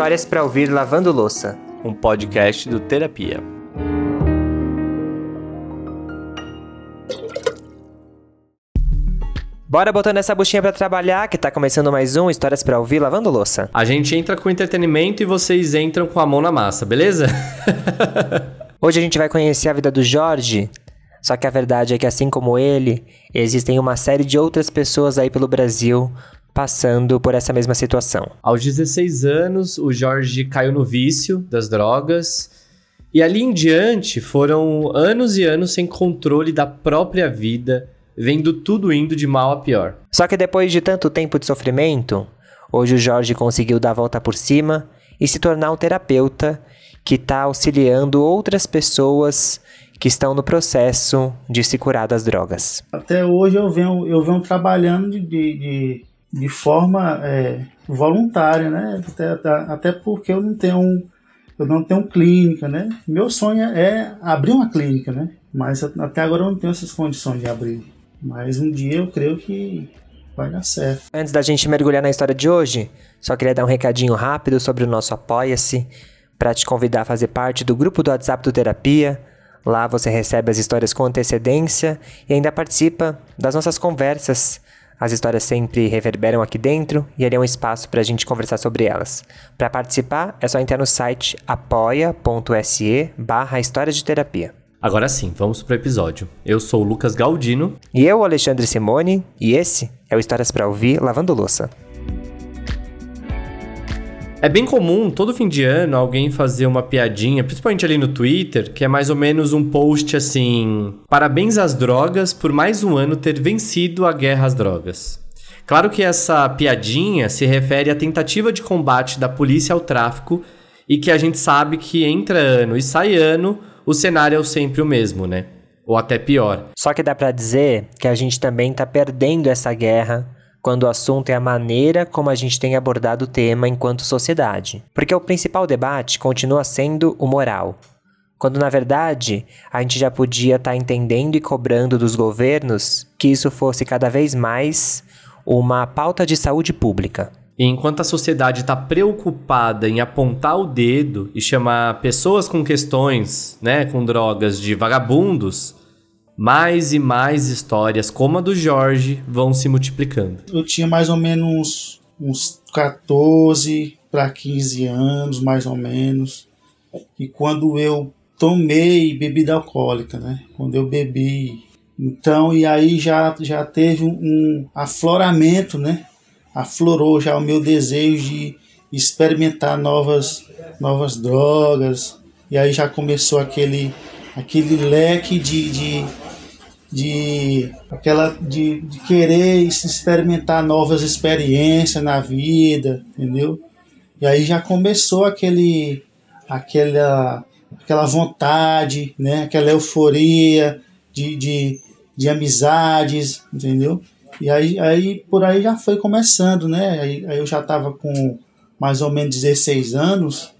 Histórias para Ouvir Lavando Louça, um podcast do Terapia. Bora botando essa buchinha pra trabalhar, que tá começando mais um Histórias pra Ouvir Lavando Louça. A gente entra com entretenimento e vocês entram com a mão na massa, beleza? Hoje a gente vai conhecer a vida do Jorge, só que a verdade é que, assim como ele, existem uma série de outras pessoas aí pelo Brasil passando por essa mesma situação. Aos 16 anos, o Jorge caiu no vício das drogas e ali em diante foram anos e anos sem controle da própria vida, vendo tudo indo de mal a pior. Só que depois de tanto tempo de sofrimento, hoje o Jorge conseguiu dar a volta por cima e se tornar um terapeuta que está auxiliando outras pessoas que estão no processo de se curar das drogas. Até hoje eu venho trabalhando de forma voluntária, né? Até porque eu não tenho clínica, né? Meu sonho é abrir uma clínica, né? Mas até agora eu não tenho essas condições de abrir. Mas um dia eu creio que vai dar certo. Antes da gente mergulhar na história de hoje, só queria dar um recadinho rápido sobre o nosso Apoia-se, para te convidar a fazer parte do grupo do WhatsApp do Terapia. Lá você recebe as histórias com antecedência e ainda participa das nossas conversas. As histórias sempre reverberam aqui dentro e ali é um espaço para a gente conversar sobre elas. Para participar, é só entrar no site apoia.se/historiasdeterapia. Agora sim, vamos pro episódio. Eu sou o Lucas Galdino. E eu, Alexandre Simone. E esse é o Histórias para Ouvir Lavando Louça. É bem comum, todo fim de ano, alguém fazer uma piadinha, principalmente ali no Twitter, que é mais ou menos um post assim: parabéns às drogas por mais um ano ter vencido a guerra às drogas. Claro que essa piadinha se refere à tentativa de combate da polícia ao tráfico e que a gente sabe que entra ano e sai ano, o cenário é sempre o mesmo, né? Ou até pior. Só que dá pra dizer que a gente também tá perdendo essa guerra quando o assunto é a maneira como a gente tem abordado o tema enquanto sociedade. Porque o principal debate continua sendo o moral. Quando, na verdade, a gente já podia estar entendendo e cobrando dos governos que isso fosse cada vez mais uma pauta de saúde pública. E enquanto a sociedade está preocupada em apontar o dedo e chamar pessoas com questões, né, com drogas, de vagabundos, mais e mais histórias como a do Jorge vão se multiplicando. Eu tinha mais ou menos uns 14 para 15 anos, mais ou menos, e quando eu tomei bebida alcoólica, né, quando eu bebi, então, e aí já teve um afloramento, né? Aflorou já o meu desejo de experimentar novas drogas. E aí já começou aquele leque de querer experimentar novas experiências na vida, entendeu? E aí já começou aquela vontade, né? Aquela euforia de amizades, entendeu? E aí por aí já foi começando, né? Aí eu já estava com mais ou menos 16 anos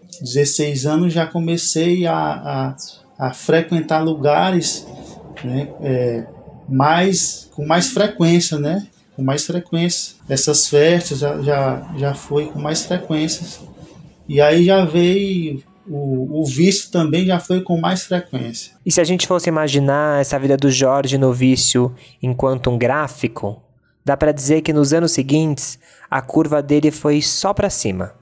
já comecei a frequentar lugares, né? Com mais frequência. Essas festas já foi com mais frequência. E aí já veio o vício também, já foi com mais frequência. E se a gente fosse imaginar essa vida do Jorge no vício enquanto um gráfico, dá para dizer que nos anos seguintes, a curva dele foi só para cima.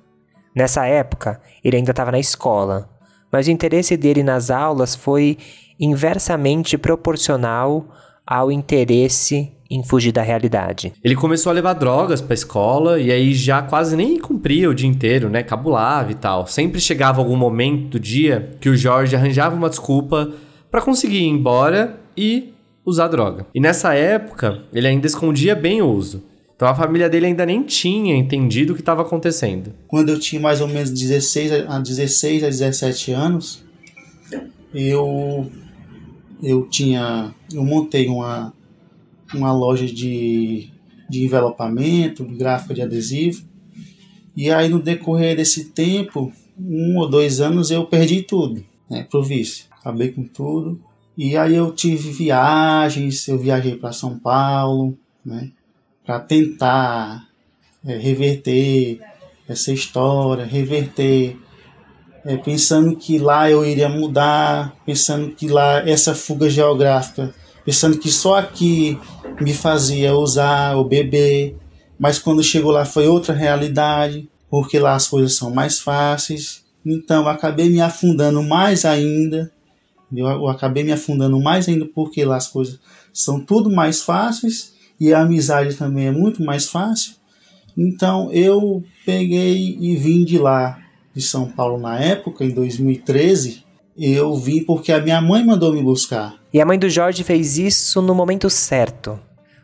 Nessa época, ele ainda estava na escola, mas o interesse dele nas aulas foi inversamente proporcional ao interesse em fugir da realidade. Ele começou a levar drogas para a escola e aí já quase nem cumpria o dia inteiro, né? Cabulava e tal. Sempre chegava algum momento do dia que o Jorge arranjava uma desculpa para conseguir ir embora e usar droga. E nessa época, ele ainda escondia bem o uso. Então a família dele ainda nem tinha entendido o que estava acontecendo. Quando eu tinha mais ou menos 16 a 17 anos, eu montei uma loja de envelopamento, de gráfica de adesivo. E aí no decorrer desse tempo, 1 ou 2 anos, eu perdi tudo, né, pro vício. Acabei com tudo. E aí eu tive viagens, eu viajei para São Paulo, né, para tentar reverter essa história, reverter, pensando que lá eu iria mudar, pensando que lá essa fuga geográfica, pensando que só aqui me fazia usar ou beber, mas quando chegou lá foi outra realidade, porque lá as coisas são mais fáceis. Então eu acabei me afundando mais ainda, porque lá as coisas são tudo mais fáceis e a amizade também é muito mais fácil. Então eu peguei e vim de lá, de São Paulo na época, em 2013, eu vim porque a minha mãe mandou me buscar. E a mãe do Jorge fez isso no momento certo,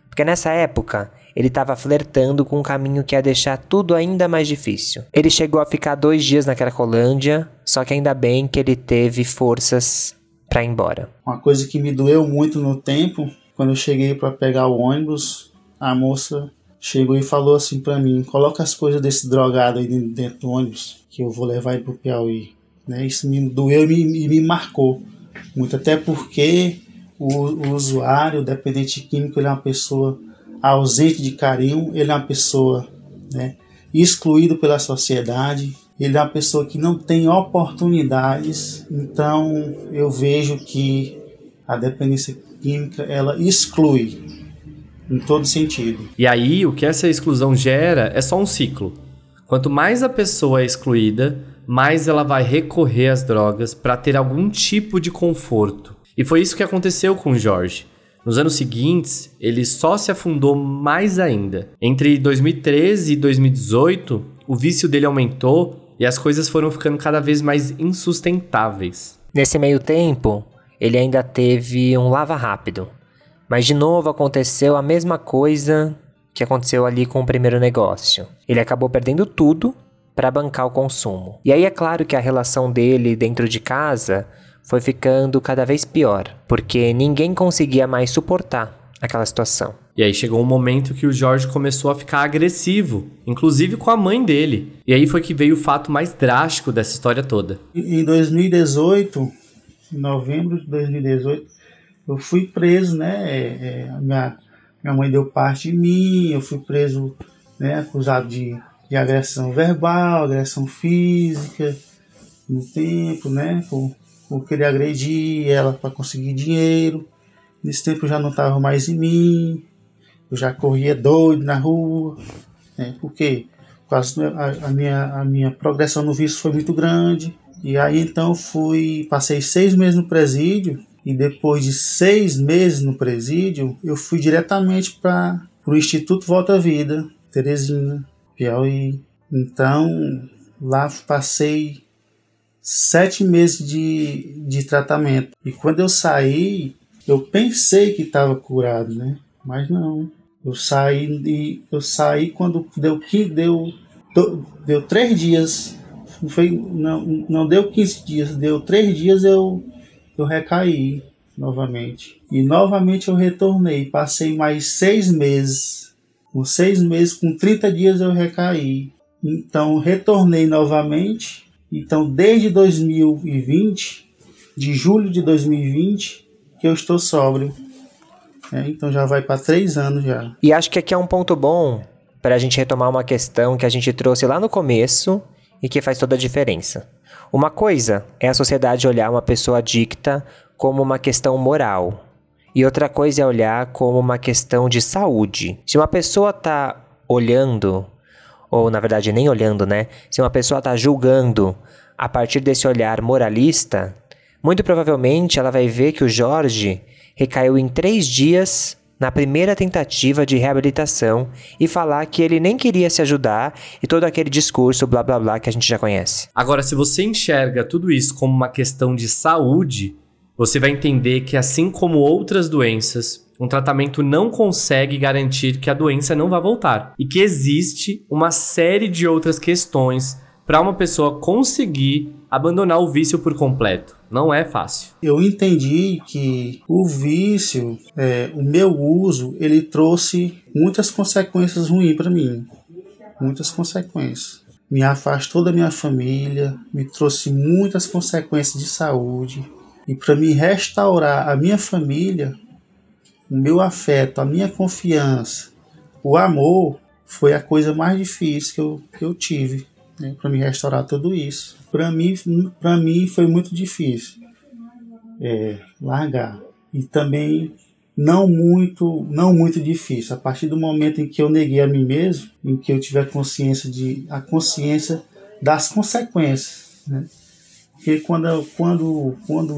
porque nessa época ele estava flertando com um caminho que ia deixar tudo ainda mais difícil. Ele chegou a ficar 2 dias na Cracolândia, só que ainda bem que ele teve forças para ir embora. Uma coisa que me doeu muito no tempo, quando eu cheguei para pegar o ônibus, a moça chegou e falou assim para mim: coloca as coisas desse drogado aí dentro do ônibus, que eu vou levar ele pro Piauí. Né? Isso me doeu e me marcou muito, até porque o usuário, o dependente químico, ele é uma pessoa ausente de carinho, ele é uma pessoa, né, excluído pela sociedade, ele é uma pessoa que não tem oportunidades. Então eu vejo que a dependência química, ela exclui em todo sentido. E aí o que essa exclusão gera é só um ciclo. Quanto mais a pessoa é excluída, mais ela vai recorrer às drogas para ter algum tipo de conforto. E foi isso que aconteceu com o Jorge. Nos anos seguintes, ele só se afundou mais ainda. Entre 2013 e 2018, o vício dele aumentou e as coisas foram ficando cada vez mais insustentáveis. Nesse meio tempo, ele ainda teve um lava rápido. Mas de novo aconteceu a mesma coisa que aconteceu ali com o primeiro negócio. Ele acabou perdendo tudo para bancar o consumo. E aí é claro que a relação dele dentro de casa foi ficando cada vez pior, porque ninguém conseguia mais suportar aquela situação. E aí chegou um momento que o Jorge começou a ficar agressivo, inclusive com a mãe dele. E aí foi que veio o fato mais drástico dessa história toda. Em 2018, em novembro de 2018, eu fui preso, né? Minha mãe deu parte de mim, eu fui preso, né, acusado de agressão verbal, agressão física, no tempo, né? Por querer agredir ela para conseguir dinheiro. Nesse tempo eu já não estava mais em mim, eu já corria doido na rua, né? Porque a minha progressão no vício foi muito grande. E aí então passei 6 meses no presídio, e depois de 6 meses no presídio, eu fui diretamente para o Instituto Volta à Vida, Teresina, Piauí. Então lá passei 7 meses de tratamento. E quando eu saí, eu pensei que estava curado, né? Mas não. Eu saí quando deu 3 dias. Não deu 15 dias, deu 3 dias eu recaí novamente. E novamente eu retornei. Passei mais 6 meses. Com 6 meses, com 30 dias eu recaí. Então retornei novamente. Então, desde 2020, de julho de 2020, que eu estou sóbrio. Então já vai para 3 anos já. E acho que aqui é um ponto bom para a gente retomar uma questão que a gente trouxe lá no começo e que faz toda a diferença. Uma coisa é a sociedade olhar uma pessoa adicta como uma questão moral. E outra coisa é olhar como uma questão de saúde. Se uma pessoa está olhando, ou na verdade nem olhando, né? Se uma pessoa está julgando a partir desse olhar moralista, muito provavelmente ela vai ver que o Jorge recaiu em 3 dias na primeira tentativa de reabilitação e falar que ele nem queria se ajudar e todo aquele discurso blá blá blá que a gente já conhece. Agora, se você enxerga tudo isso como uma questão de saúde, você vai entender que, assim como outras doenças, um tratamento não consegue garantir que a doença não vá voltar e que existe uma série de outras questões para uma pessoa conseguir abandonar o vício por completo. Não é fácil. Eu entendi que o vício, o meu uso, ele trouxe muitas consequências ruins para mim. Muitas consequências. Me afastou da minha família, me trouxe muitas consequências de saúde. E para me restaurar a minha família, o meu afeto, a minha confiança, o amor, foi a coisa mais difícil que eu tive. né, para me restaurar tudo isso. Para mim foi muito difícil largar. E também não muito difícil. A partir do momento em que eu neguei a mim mesmo, em que eu tive a consciência das consequências, né? Porque quando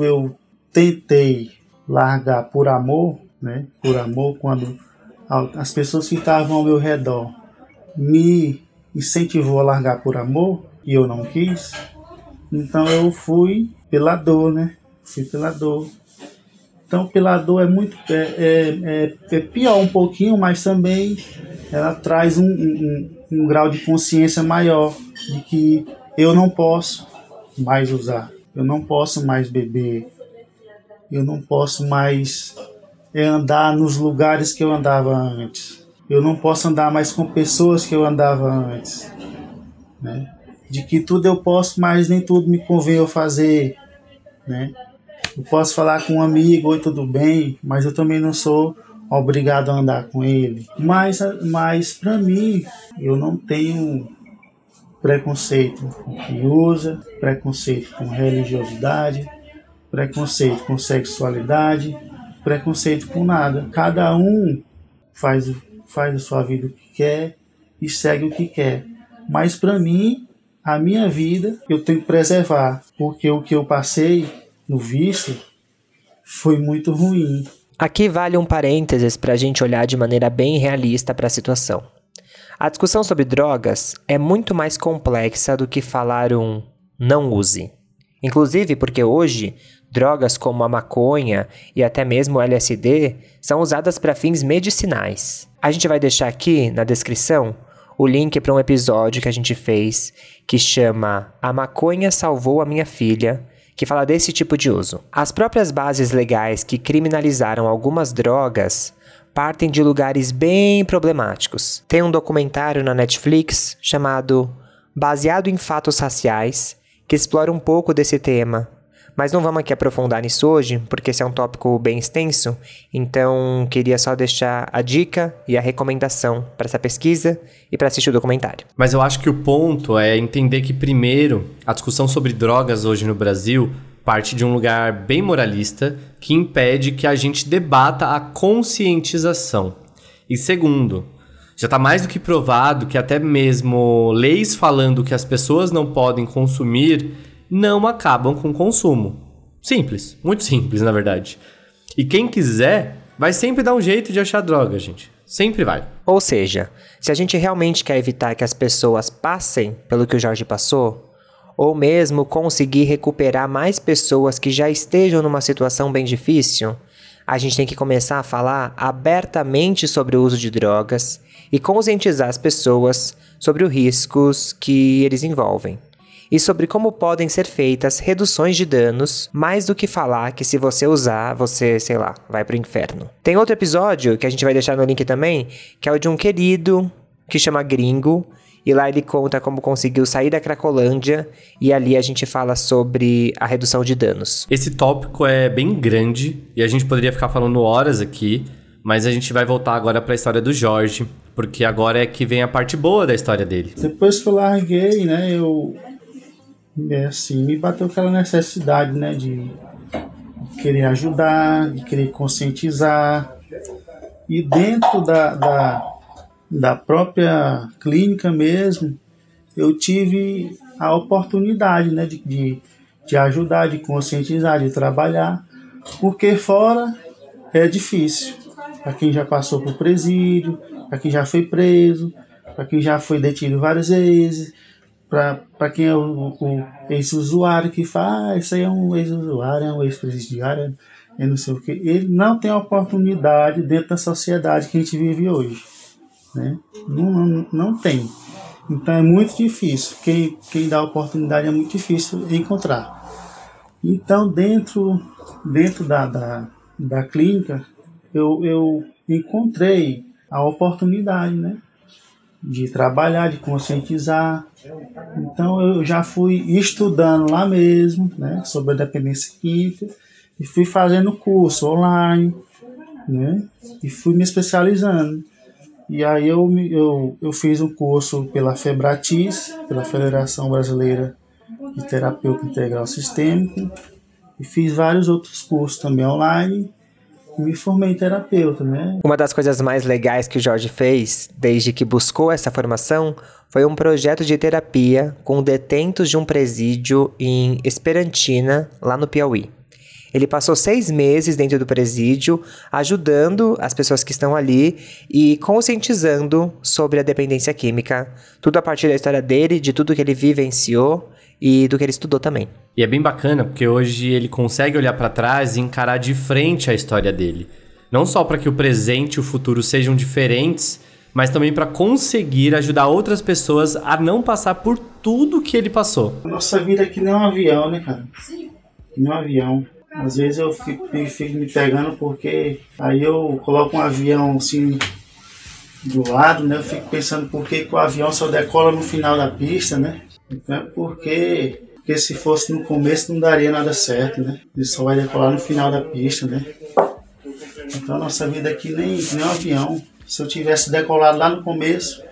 eu tentei largar por amor, né? Por amor, quando as pessoas que estavam ao meu redor me incentivou a largar por amor e eu não quis, então eu fui pela dor, né? Fui pela dor. Então pela dor é pior um pouquinho, mas também ela traz um grau de consciência maior de que eu não posso mais usar, eu não posso mais beber, eu não posso mais andar nos lugares que eu andava antes. Eu não posso andar mais com pessoas que eu andava antes, né? De que tudo eu posso, mas nem tudo me convém eu fazer, né? Eu posso falar com um amigo, oi, tudo bem, mas eu também não sou obrigado a andar com ele. Mas para mim, eu não tenho preconceito com quem usa, preconceito com religiosidade, preconceito com sexualidade, preconceito com nada. Cada um faz a sua vida o que quer e segue o que quer. Mas para mim, a minha vida, eu tenho que preservar, porque o que eu passei no vício foi muito ruim. Aqui vale um parênteses para a gente olhar de maneira bem realista para a situação. A discussão sobre drogas é muito mais complexa do que falar um não use. Inclusive porque hoje, drogas como a maconha e até mesmo o LSD são usadas para fins medicinais. A gente vai deixar aqui na descrição o link para um episódio que a gente fez que chama A Maconha Salvou a Minha Filha, que fala desse tipo de uso. As próprias bases legais que criminalizaram algumas drogas partem de lugares bem problemáticos. Tem um documentário na Netflix chamado Baseado em Fatos Raciais, que explora um pouco desse tema. Mas não vamos aqui aprofundar nisso hoje, porque esse é um tópico bem extenso, então queria só deixar a dica e a recomendação para essa pesquisa e para assistir o documentário. Mas eu acho que o ponto é entender que, primeiro, a discussão sobre drogas hoje no Brasil parte de um lugar bem moralista que impede que a gente debata a conscientização. E segundo, já está mais do que provado que até mesmo leis falando que as pessoas não podem consumir não acabam com o consumo. Simples, muito simples na verdade. E quem quiser vai sempre dar um jeito de achar droga, gente. Sempre vai. Ou seja, se a gente realmente quer evitar que as pessoas passem pelo que o Jorge passou, ou mesmo conseguir recuperar mais pessoas que já estejam numa situação bem difícil, a gente tem que começar a falar abertamente sobre o uso de drogas e conscientizar as pessoas sobre os riscos que eles envolvem e sobre como podem ser feitas reduções de danos, mais do que falar que se você usar, você, sei lá, vai pro inferno. Tem outro episódio, que a gente vai deixar no link também, que é o de um querido que chama Gringo, e lá ele conta como conseguiu sair da Cracolândia, e ali a gente fala sobre a redução de danos. Esse tópico é bem grande, e a gente poderia ficar falando horas aqui, mas a gente vai voltar agora para a história do Jorge, porque agora é que vem a parte boa da história dele. Depois que eu larguei, né, me bateu aquela necessidade, né, de querer ajudar, de querer conscientizar. E dentro da própria clínica mesmo, eu tive a oportunidade, né, de ajudar, de conscientizar, de trabalhar, porque fora é difícil. Para quem já passou por presídio, para quem já foi preso, para quem já foi detido várias vezes, para quem é o ex-usuário que fala, isso aí é um ex-usuário, é um ex-presidiário, é não sei o que. Ele não tem oportunidade dentro da sociedade que a gente vive hoje, né? Não tem. Então é muito difícil. Quem dá oportunidade é muito difícil encontrar. Então dentro da clínica eu encontrei a oportunidade, né, de trabalhar, de conscientizar. Então eu já fui estudando lá mesmo, né, sobre a dependência química, e fui fazendo curso online, né, e fui me especializando. E aí eu fiz um curso pela FEBRATIS, pela Federação Brasileira de Terapeuta Integral Sistêmica, e fiz vários outros cursos também online, e me formei terapeuta, né? Uma das coisas mais legais que o Jorge fez, desde que buscou essa formação, foi um projeto de terapia com detentos de um presídio em Esperantina, lá no Piauí. Ele passou 6 meses dentro do presídio, ajudando as pessoas que estão ali e conscientizando sobre a dependência química. Tudo a partir da história dele, de tudo que ele vivenciou e do que ele estudou também. E é bem bacana, porque hoje ele consegue olhar para trás e encarar de frente a história dele. Não só para que o presente e o futuro sejam diferentes, mas também para conseguir ajudar outras pessoas a não passar por tudo que ele passou. Nossa vida aqui não é um avião, né, cara? Sim. Não é um avião. Às vezes eu fico me pegando porque aí eu coloco um avião assim do lado, né? Eu fico pensando por que o avião só decola no final da pista, né? Então é porque se fosse no começo não daria nada certo, né? Ele só vai decolar no final da pista, né? Então a nossa vida aqui nem é um avião. Se eu tivesse decolado lá no começo,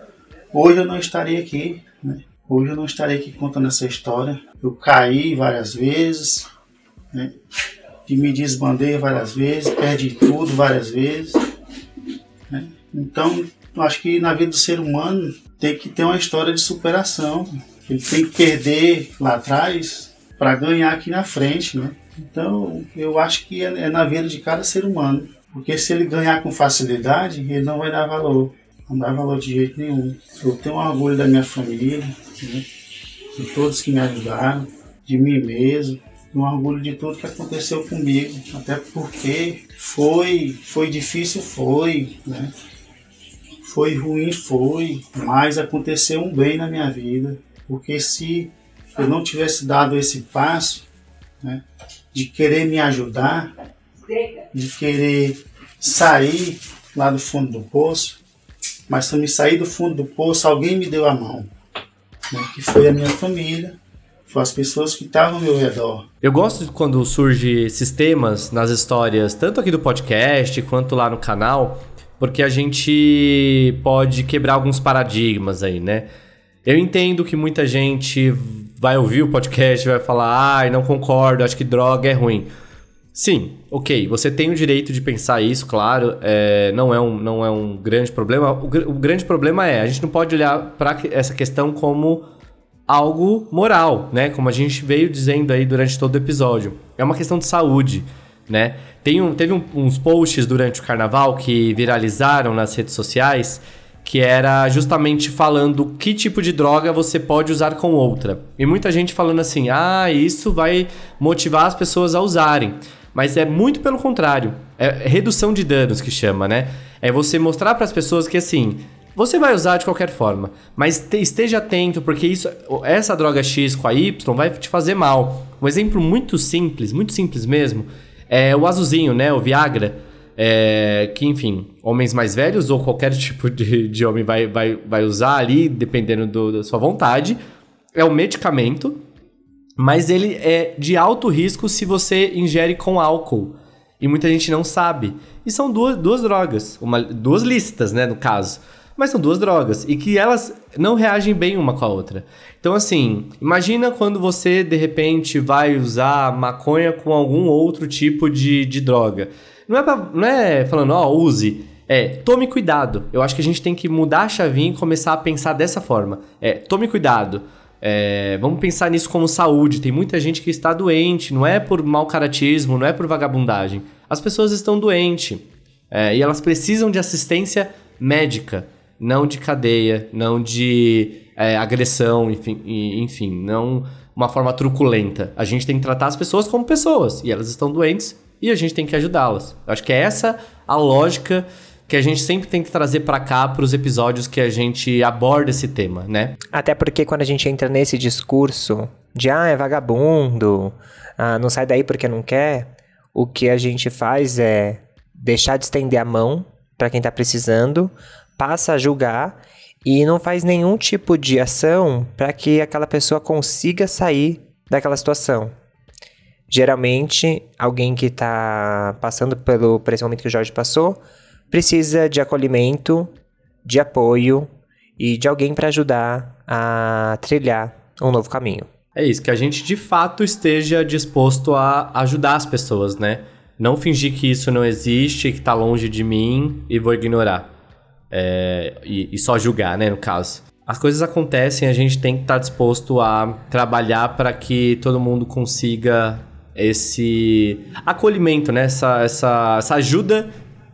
hoje eu não estaria aqui, né? Hoje eu não estaria aqui contando essa história. Eu caí várias vezes, né? E me desbandei várias vezes, perdi tudo várias vezes, né? Então, acho que na vida do ser humano tem que ter uma história de superação. Ele tem que perder lá atrás para ganhar aqui na frente, né? Então, eu acho que é na vida de cada ser humano. Porque se ele ganhar com facilidade, ele não vai dar valor. Não dá valor de jeito nenhum. Eu tenho orgulho da minha família, né? De todos que me ajudaram, de mim mesmo. Um orgulho de tudo que aconteceu comigo, até porque foi difícil, foi, né? Foi ruim, foi, mas aconteceu um bem na minha vida, porque se eu não tivesse dado esse passo, né, de querer me ajudar, de querer sair lá do fundo do poço, mas se eu me sair do fundo do poço, alguém me deu a mão, né, que foi a minha família, as pessoas que estavam ao meu redor. Eu gosto quando surgem esses temas nas histórias, tanto aqui do podcast quanto lá no canal, porque a gente pode quebrar alguns paradigmas aí, né? Eu entendo que muita gente vai ouvir o podcast e vai falar: não concordo, acho que droga é ruim. Sim, ok, você tem o direito de pensar isso, claro, não é um grande problema. O grande problema é, a gente não pode olhar para essa questão como algo moral, né? Como a gente veio dizendo aí durante todo o episódio. É uma questão de saúde, né? Teve uns posts durante o carnaval que viralizaram nas redes sociais, que era justamente falando que tipo de droga você pode usar com outra. E muita gente falando assim: isso vai motivar as pessoas a usarem. Mas é muito pelo contrário. É redução de danos que chama, né? É você mostrar para as pessoas que, assim, você vai usar de qualquer forma, mas esteja atento, porque essa droga X com a Y vai te fazer mal. Um exemplo muito simples mesmo, é o azulzinho, né? O Viagra, que, enfim, homens mais velhos ou qualquer tipo de homem vai usar ali, dependendo da sua vontade. É um medicamento, mas ele é de alto risco se você ingere com álcool. E muita gente não sabe. E são duas drogas, duas listas, né, no caso. Mas são duas drogas, e que elas não reagem bem uma com a outra. Então, assim, imagina quando você, de repente, vai usar maconha com algum outro tipo de droga. Não é falando, use. Tome cuidado. Eu acho que a gente tem que mudar a chavinha e começar a pensar dessa forma. Tome cuidado. Vamos pensar nisso como saúde. Tem muita gente que está doente, não é por mau-caratismo, não é por vagabundagem. As pessoas estão doentes, e elas precisam de assistência médica. Não de cadeia, não de agressão, enfim, não uma forma truculenta. A gente tem que tratar as pessoas como pessoas, e elas estão doentes, e a gente tem que ajudá-las. Eu acho que é essa a lógica que a gente sempre tem que trazer para cá, para os episódios que a gente aborda esse tema, né? Até porque quando a gente entra nesse discurso de, é vagabundo, não sai daí porque não quer, o que a gente faz é deixar de estender a mão para quem tá precisando, passa a julgar e não faz nenhum tipo de ação para que aquela pessoa consiga sair daquela situação. Geralmente, alguém que está passando por esse momento que o Jorge passou, precisa de acolhimento, de apoio e de alguém para ajudar a trilhar um novo caminho. É isso, que a gente de fato esteja disposto a ajudar as pessoas, né? Não fingir que isso não existe, que tá longe de mim e vou ignorar. E só julgar, né, no caso. As coisas acontecem, a gente tem que estar disposto a trabalhar para que todo mundo consiga esse acolhimento, né? Essa ajuda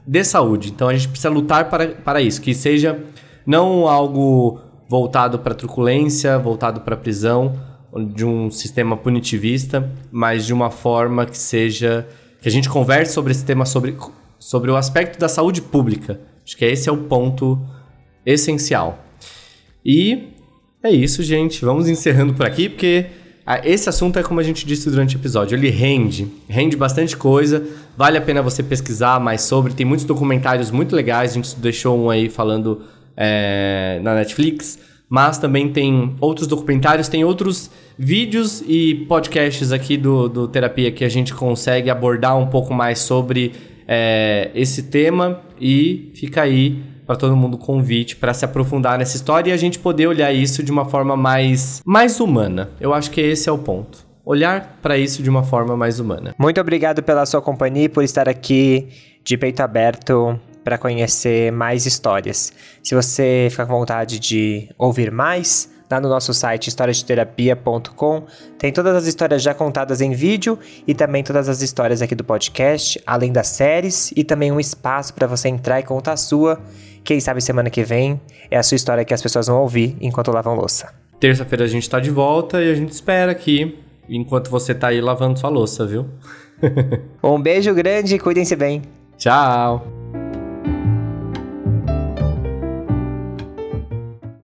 de saúde. Então a gente precisa lutar para isso, que seja não algo voltado para truculência, voltado para prisão, de um sistema punitivista, mas de uma forma que seja... que a gente converse sobre esse tema, sobre o aspecto da saúde pública. Acho que esse é o ponto essencial. E é isso, gente. Vamos encerrando por aqui, porque esse assunto é como a gente disse durante o episódio. Ele rende bastante coisa. Vale a pena você pesquisar mais sobre. Tem muitos documentários muito legais. A gente deixou um aí falando na Netflix. Mas também tem outros documentários, tem outros vídeos e podcasts aqui do Terapia que a gente consegue abordar um pouco mais sobre esse tema. E fica aí para todo mundo o convite para se aprofundar nessa história e a gente poder olhar isso de uma forma mais humana. Eu acho que esse é o ponto. Olhar para isso de uma forma mais humana. Muito obrigado pela sua companhia e por estar aqui de peito aberto para conhecer mais histórias. Se você ficar com vontade de ouvir mais, lá no nosso site historiasdeterapia.com tem todas as histórias já contadas em vídeo e também todas as histórias aqui do podcast, além das séries e também um espaço para você entrar e contar a sua. Quem sabe semana que vem é a sua história que as pessoas vão ouvir enquanto lavam louça. Terça-feira a gente está de volta e a gente espera aqui enquanto você está aí lavando sua louça, viu? Um beijo grande e cuidem-se bem. Tchau!